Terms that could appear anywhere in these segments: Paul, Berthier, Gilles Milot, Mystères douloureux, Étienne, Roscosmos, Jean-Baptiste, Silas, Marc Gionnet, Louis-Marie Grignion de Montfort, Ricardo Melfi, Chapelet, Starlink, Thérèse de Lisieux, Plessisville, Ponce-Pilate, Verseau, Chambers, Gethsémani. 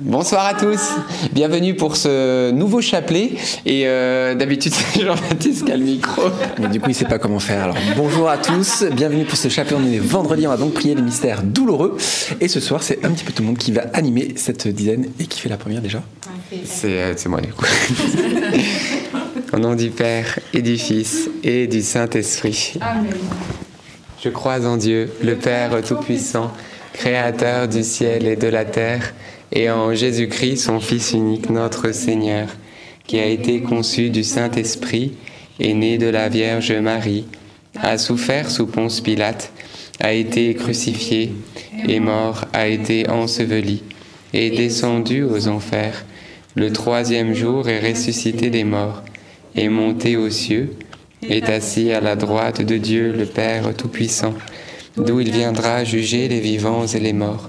Bonsoir à tous, bienvenue pour ce nouveau chapelet et d'habitude c'est Jean-Baptiste qui a le micro. Mais du coup il ne sait pas comment faire, alors bonjour à tous, bienvenue pour ce chapelet, on est vendredi, on va donc prier les mystères douloureux et ce soir c'est un petit peu tout le monde qui va animer cette dizaine et qui fait la première déjà. C'est moi du coup. Au nom du Père et du Fils et du Saint-Esprit. Amen. Je crois en Dieu, le Père Tout-Puissant, Créateur du ciel et de la terre, et en Jésus-Christ, son Fils unique, notre Seigneur, qui a été conçu du Saint-Esprit, est né de la Vierge Marie, a souffert sous Ponce-Pilate, a été crucifié, est mort, a été enseveli, est descendu aux enfers, le troisième jour est ressuscité des morts, est monté aux cieux, est assis à la droite de Dieu, le Père Tout-Puissant, d'où il viendra juger les vivants et les morts.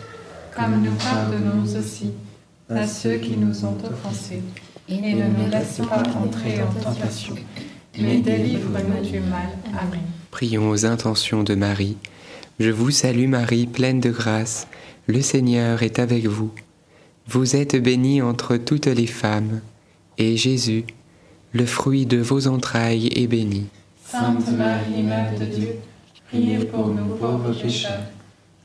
comme nous pardonnons aussi à ceux qui nous ont offensés. Et ne nous laisse pas entrer en tentation, mais délivre-nous du mal. Amen. Prions aux intentions de Marie. Je vous salue Marie, pleine de grâce. Le Seigneur est avec vous. Vous êtes bénie entre toutes les femmes. Et Jésus, le fruit de vos entrailles, est béni. Sainte Marie, Mère de Dieu, priez pour nous pauvres pécheurs,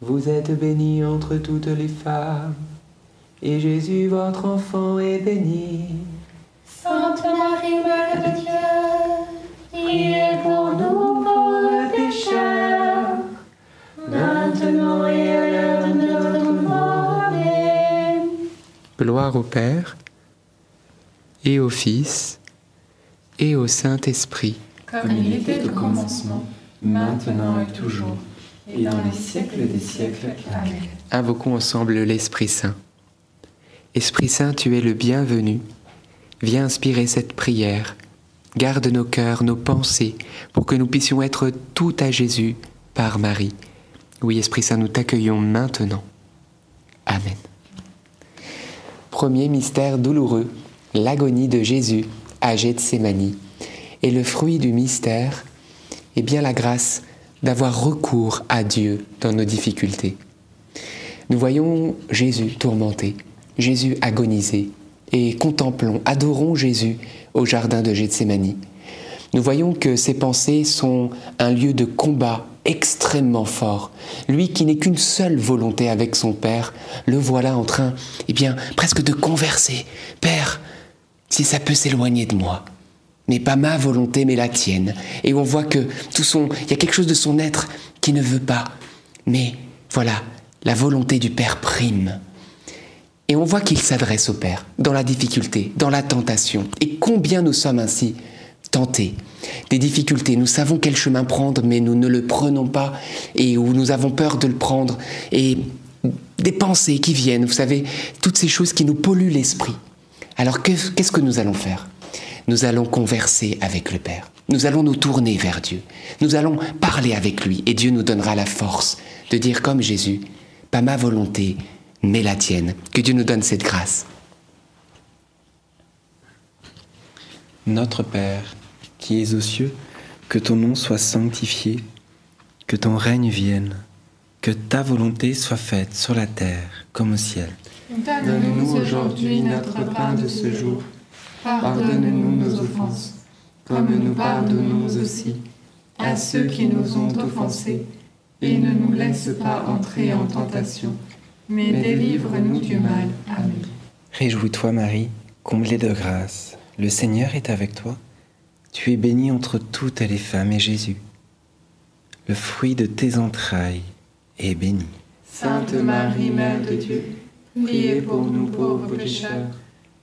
Vous êtes bénie entre toutes les femmes, et Jésus, votre enfant, est béni. Sainte Marie, Mère de Dieu, priez pour nous pauvres pécheurs, maintenant et à l'heure de notre mort. Amen. Gloire au Père, et au Fils, et au Saint-Esprit, comme il était au commencement, maintenant et toujours, et dans les siècles des siècles. Amen. Invoquons ensemble l'Esprit Saint. Esprit Saint, tu es le bienvenu. Viens inspirer cette prière. Garde nos cœurs, nos pensées, pour que nous puissions être tout à Jésus par Marie. Oui, Esprit Saint, nous t'accueillons maintenant. Amen. Premier mystère douloureux, l'agonie de Jésus à Gethsémani. Et le fruit du mystère est bien la grâce d'avoir recours à Dieu dans nos difficultés. Nous voyons Jésus tourmenté, Jésus agonisé, et contemplons, adorons Jésus au jardin de Gethsémani. Nous voyons que ses pensées sont un lieu de combat extrêmement fort. Lui qui n'est qu'une seule volonté avec son Père, le voilà en train, presque de converser. « Père, si ça peut s'éloigner de moi ?» mais pas ma volonté, mais la tienne. Et on voit que il y a quelque chose de son être qui ne veut pas. Mais voilà, la volonté du Père prime. Et on voit qu'il s'adresse au Père, dans la difficulté, dans la tentation. Et combien nous sommes ainsi tentés. Des difficultés, nous savons quel chemin prendre, mais nous ne le prenons pas, et où nous avons peur de le prendre. Et des pensées qui viennent, vous savez, toutes ces choses qui nous polluent l'esprit. Alors qu'est-ce que nous allons faire ? Nous allons converser avec le Père. Nous allons nous tourner vers Dieu. Nous allons parler avec lui et Dieu nous donnera la force de dire comme Jésus, « Pas ma volonté, mais la tienne ». Que Dieu nous donne cette grâce. Notre Père, qui es aux cieux, que ton nom soit sanctifié, que ton règne vienne, que ta volonté soit faite sur la terre comme au ciel. Donne-nous aujourd'hui notre pain de ce jour. Pardonne-nous nos offenses, comme nous pardonnons aussi à ceux qui nous ont offensés, et ne nous laisse pas entrer en tentation, mais délivre-nous du mal. Amen. Réjouis-toi, Marie, Comblée de grâce, le Seigneur est avec toi. Tu es bénie entre toutes les femmes et Jésus, le fruit de tes entrailles, est béni. Sainte Marie, Mère de Dieu, priez pour nous pauvres pécheurs,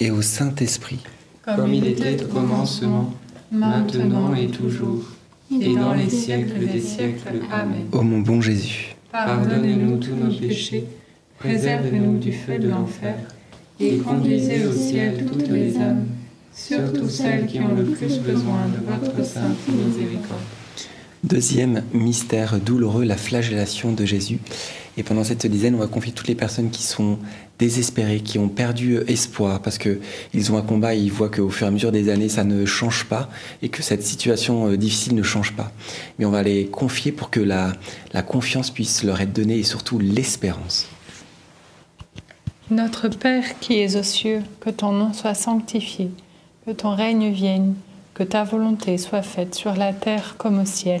et au Saint-Esprit, comme il était au commencement, maintenant et toujours, et dans les siècles des siècles. Amen. Ô mon bon Jésus, pardonnez-nous tous nos péchés, préservez-nous du feu de l'enfer, et conduisez au ciel toutes les âmes, surtout celles qui ont le plus besoin de votre sainte miséricorde. Deuxième mystère douloureux, la flagellation de Jésus. Et pendant cette dizaine, on va confier toutes les personnes qui sont désespérées, qui ont perdu espoir, parce qu'ils ont un combat et ils voient qu'au fur et à mesure des années, ça ne change pas et que cette situation difficile ne change pas. Mais on va les confier pour que la confiance puisse leur être donnée et surtout l'espérance. Notre Père qui es aux cieux, que ton nom soit sanctifié, que ton règne vienne, que ta volonté soit faite sur la terre comme au ciel.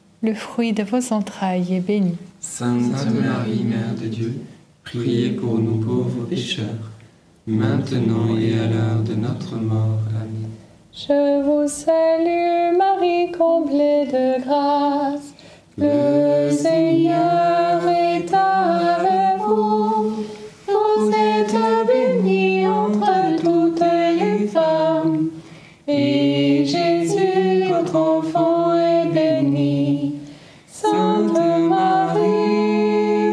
le fruit de vos entrailles, est béni. Sainte Marie, Mère de Dieu, priez pour nous pauvres pécheurs, maintenant et à l'heure de notre mort. Amen. Je vous salue, Marie, comblée de grâce, le Seigneur est avec vous. Vous êtes bénie entre toutes les femmes, et Jésus, votre enfant, est béni. Sainte Marie,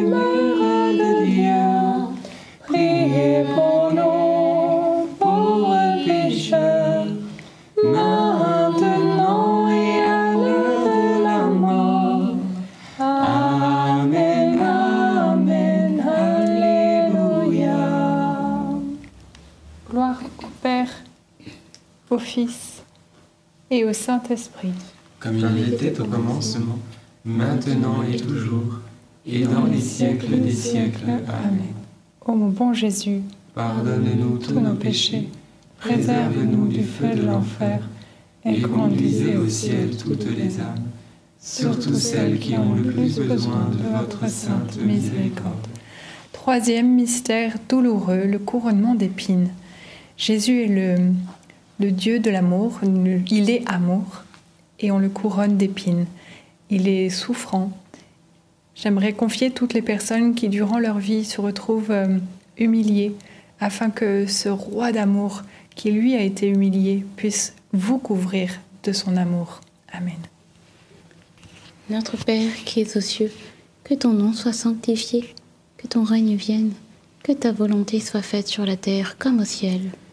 Mère de Dieu, priez pour nous, pauvres pécheurs, maintenant et à l'heure de la mort. Amen, Amen, Alléluia. Gloire au Père, au Fils et au Saint-Esprit. Comme il était au commencement, maintenant et toujours, et dans les siècles des siècles. Amen. Ô mon bon Jésus, pardonne-nous tous nos péchés, préserve-nous du feu de l'enfer, et conduisez au ciel toutes les âmes, surtout celles qui ont le plus besoin de votre sainte miséricorde. Troisième mystère douloureux, le couronnement d'épines. Jésus est le Dieu de l'amour, il est amour, et on le couronne d'épines. Il est souffrant. J'aimerais confier toutes les personnes qui, durant leur vie, se retrouvent humiliées, afin que ce roi d'amour, qui lui a été humilié, puisse vous couvrir de son amour. Amen. Notre Père qui es aux cieux, que ton nom soit sanctifié, que ton règne vienne, que ta volonté soit faite sur la terre comme au ciel.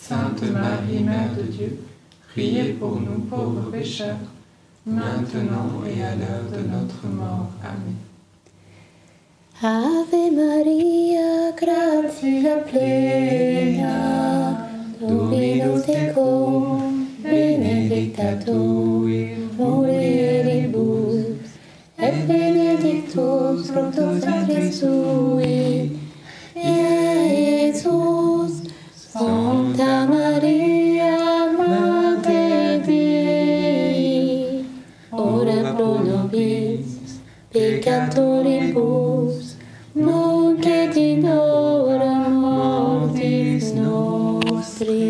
Sainte Marie, Mère de Dieu, priez pour nous pauvres pécheurs, maintenant et à l'heure de notre mort. Amen. Ave Maria, gratia plena, Dominus tecum, benedicta tu in mulieribus, et benedictus fructus ventris tui, Iesus. Sancta Maria, Mater Dei, ora pro nobis peccatoribus, nunc et in hora mortis nostri.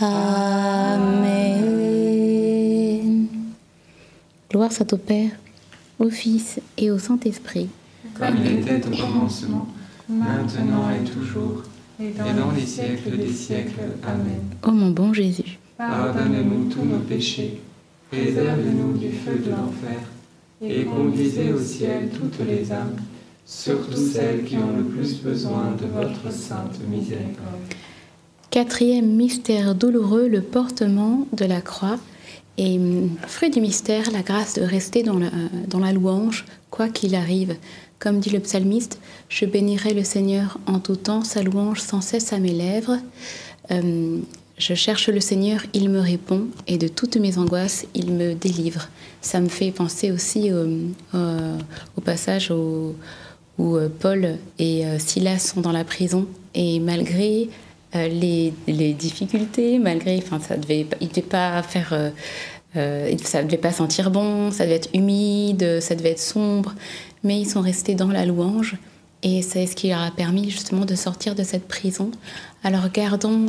Amen. Gloire soit au Père, au Fils et au Saint-Esprit. Comme il était au commencement, maintenant et toujours, et dans les siècles des siècles. Amen. Ô mon bon Jésus, pardonne-nous tous nos péchés, préserve-nous du feu de l'enfer, et conduisez au ciel toutes les âmes, surtout celles qui ont le plus besoin de votre sainte miséricorde. Quatrième mystère douloureux, le portement de la croix. Et fruit du mystère, la grâce de rester dans la louange, quoi qu'il arrive. Comme dit le psalmiste, « Je bénirai le Seigneur en tout temps, sa louange sans cesse à mes lèvres. Je cherche le Seigneur, il me répond, et de toutes mes angoisses, il me délivre. » Ça me fait penser aussi au passage où Paul et Silas sont dans la prison, et malgré les difficultés, malgré, enfin, ça devait pas sentir bon, ça devait être humide, ça devait être sombre, mais ils sont restés dans la louange, et c'est ce qui leur a permis justement de sortir de cette prison. Alors gardons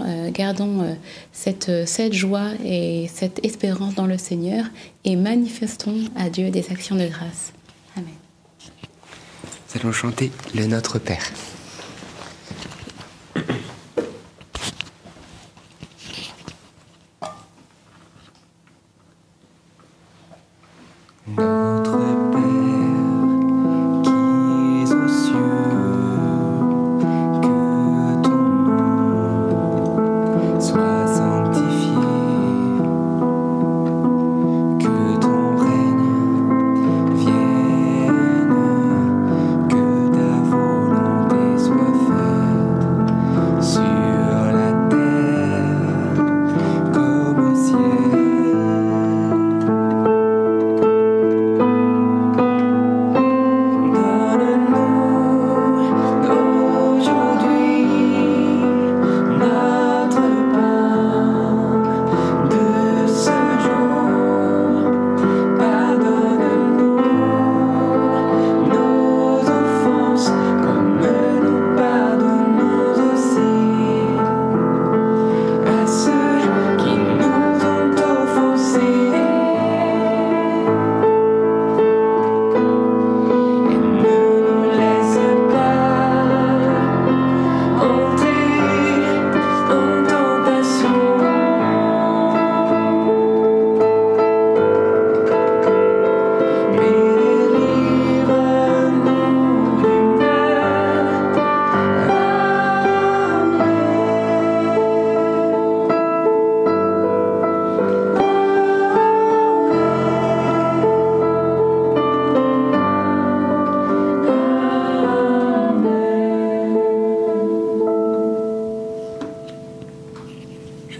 cette joie et cette espérance dans le Seigneur, et manifestons à Dieu des actions de grâce. Amen. Nous allons chanter le Notre Père.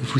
vous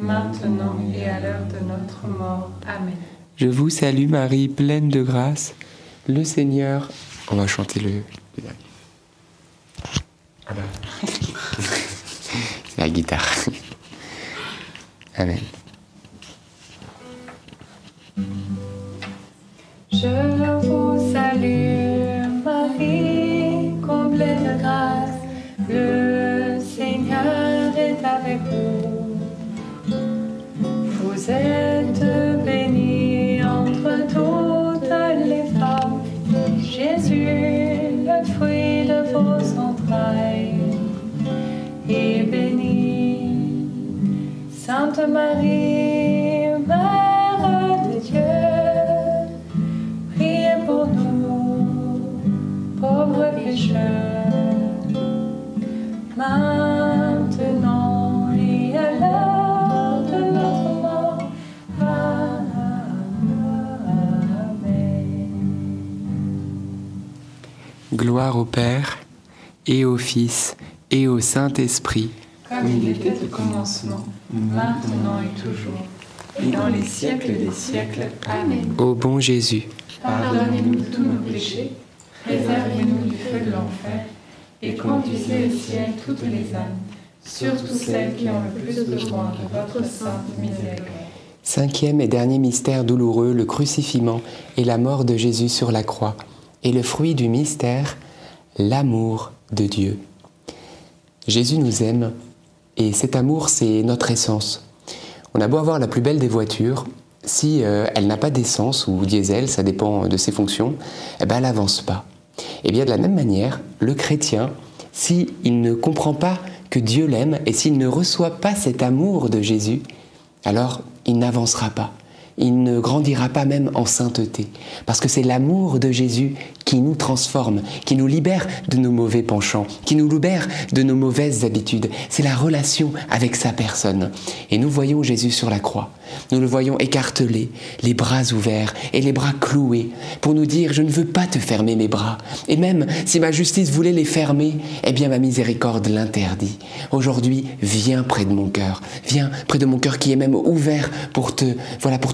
maintenant et à l'heure de notre mort. Amen. Je vous salue Marie, pleine de grâce, le Seigneur... On va chanter le... Ah ben... C'est la guitare. Amen. Je vous salue, Marie, comblée de grâce, le Seigneur est avec vous. Vous êtes bénie entre toutes les femmes, Jésus, le fruit de vos entrailles, est béni. Sainte Marie, Mère de Dieu, pauvres pécheurs, maintenant et à l'heure de notre mort. Amen. Gloire au Père, et au Fils, et au Saint-Esprit, comme il était au commencement, maintenant et toujours, et dans les siècles des siècles. Amen. Ô bon Jésus, pardonnez-nous tous nos péchés, préservez-nous du feu de l'enfer et conduisez au ciel toutes les âmes, surtout celles qui ont le plus besoin de votre sainte miséricorde. Cinquième et dernier mystère douloureux, le crucifixion et la mort de Jésus sur la croix. Et le fruit du mystère, l'amour de Dieu. Jésus nous aime et cet amour, c'est notre essence. On a beau avoir la plus belle des voitures, Si elle n'a pas d'essence ou diesel, ça dépend de ses fonctions, eh ben elle n'avance pas. Et bien de la même manière, le chrétien, s'il ne comprend pas que Dieu l'aime et s'il ne reçoit pas cet amour de Jésus, alors il n'avancera pas, il ne grandira pas même en sainteté. Parce que c'est l'amour de Jésus qui nous transforme, qui nous libère de nos mauvais penchants, qui nous libère de nos mauvaises habitudes. C'est la relation avec sa personne. Et nous voyons Jésus sur la croix. Nous le voyons écartelé, les bras ouverts et les bras cloués, pour nous dire « Je ne veux pas te fermer mes bras. » Et même si ma justice voulait les fermer, eh bien ma miséricorde l'interdit. Aujourd'hui, viens près de mon cœur. Viens près de mon cœur qui est même ouvert pour te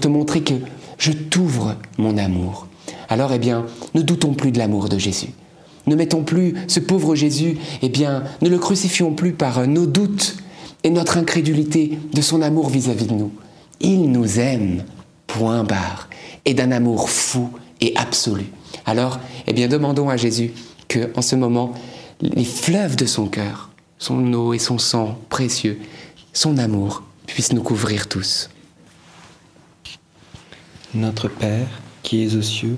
montrer que je t'ouvre mon amour. Alors, eh bien, ne doutons plus de l'amour de Jésus. Ne mettons plus ce pauvre Jésus, eh bien, ne le crucifions plus par nos doutes et notre incrédulité de son amour vis-à-vis de nous. Il nous aime, point barre, et d'un amour fou et absolu. Alors, eh bien, demandons à Jésus que, en ce moment, les fleuves de son cœur, son eau et son sang précieux, son amour, puissent nous couvrir tous. Notre Père, qui es aux cieux,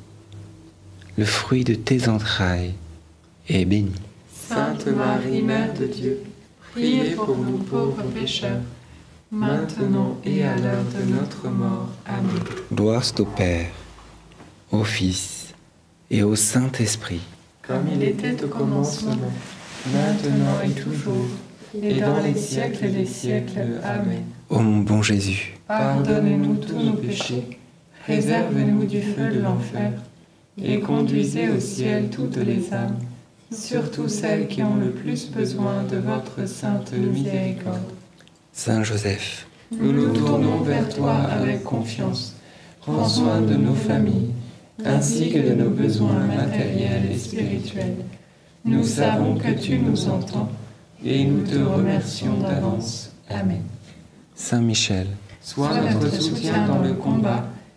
le fruit de tes entrailles, est béni. Sainte Marie, Mère de Dieu, priez pour nous pauvres pécheurs, maintenant et à l'heure de notre mort. Amen. Gloire au Père, au Fils et au Saint-Esprit. Comme il était au commencement, maintenant et toujours, et dans les siècles des siècles. Amen. Ô mon bon Jésus, pardonnez-nous tous nos péchés, préservez-nous du feu de l'enfer, et conduisez au ciel toutes les âmes, surtout celles qui ont le plus besoin de votre sainte miséricorde. Saint Joseph, nous nous tournons vers toi avec confiance. Prends soin de nos familles, ainsi que de nos besoins matériels et spirituels. Nous savons que tu nous entends, et nous te remercions d'avance. Amen. Saint Michel, sois notre soutien dans le combat,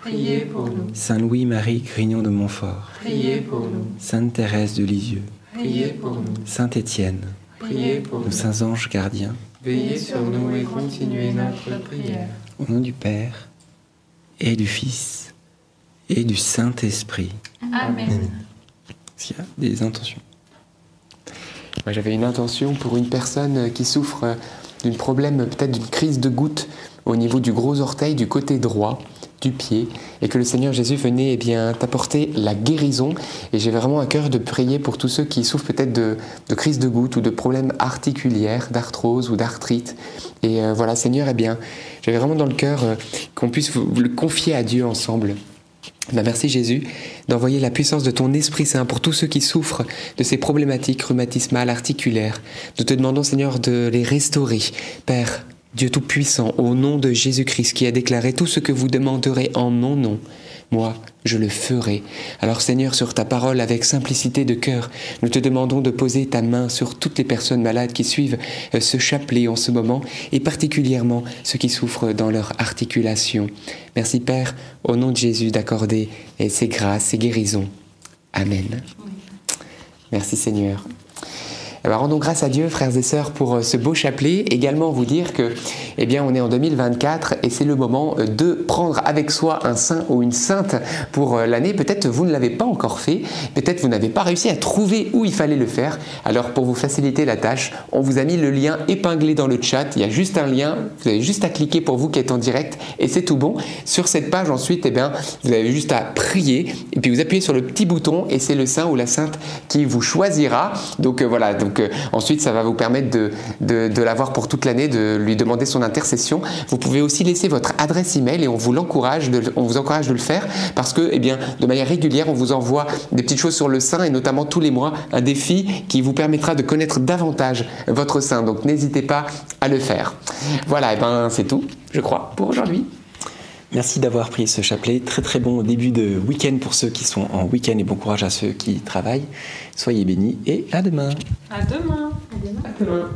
priez pour nous. Saint Louis-Marie Grignion de Montfort, priez pour nous. Sainte Thérèse de Lisieux, priez pour nous. Saint Étienne, priez pour nous. Nos saints anges gardiens, veillez sur nous et continuez notre prière. Au nom du Père et du Fils et du Saint-Esprit. Amen. S'il y a des intentions. Moi, j'avais une intention pour une personne qui souffre d'un problème, peut-être d'une crise de goutte au niveau du gros orteil, du côté droit, du pied, et que le Seigneur Jésus venait t'apporter la guérison. Et j'ai vraiment à cœur de prier pour tous ceux qui souffrent peut-être de crise de goutte ou de problèmes articulaires, d'arthrose ou d'arthrite. Et voilà, Seigneur, j'avais vraiment dans le cœur qu'on puisse vous le confier à Dieu ensemble. Merci Jésus d'envoyer la puissance de ton Esprit Saint pour tous ceux qui souffrent de ces problématiques rhumatismales, articulaires. Nous te demandons Seigneur de les restaurer, Père, Dieu Tout-Puissant, au nom de Jésus-Christ qui a déclaré « Tout ce que vous demanderez en mon nom, moi, je le ferai ». Alors Seigneur, sur ta parole, avec simplicité de cœur, nous te demandons de poser ta main sur toutes les personnes malades qui suivent ce chapelet en ce moment, et particulièrement ceux qui souffrent dans leur articulation. Merci Père, au nom de Jésus, d'accorder ces grâces, ces guérisons. Amen. Merci Seigneur. Rendons grâce à Dieu, frères et sœurs, pour ce beau chapelet. Également vous dire que, on est en 2024 et c'est le moment de prendre avec soi un saint ou une sainte pour l'année. Peut-être vous ne l'avez pas encore fait, peut-être vous n'avez pas réussi à trouver où il fallait le faire. Alors pour vous faciliter la tâche, on vous a mis le lien épinglé dans le chat. Il y a juste un lien, vous avez juste à cliquer pour vous qui êtes en direct et c'est tout bon. Sur cette page ensuite, vous avez juste à prier et puis vous appuyez sur le petit bouton et c'est le saint ou la sainte qui vous choisira. Donc voilà. Donc ensuite, ça va vous permettre de l'avoir pour toute l'année, de lui demander son intercession. Vous pouvez aussi laisser votre adresse email et on vous encourage de le faire parce que, de manière régulière, on vous envoie des petites choses sur le saint et notamment tous les mois un défi qui vous permettra de connaître davantage votre saint. Donc n'hésitez pas à le faire. Voilà, c'est tout, je crois, pour aujourd'hui. Merci d'avoir pris ce chapelet. Très très bon début de week-end pour ceux qui sont en week-end et bon courage à ceux qui travaillent. Soyez bénis et à demain. À demain. À demain. À demain.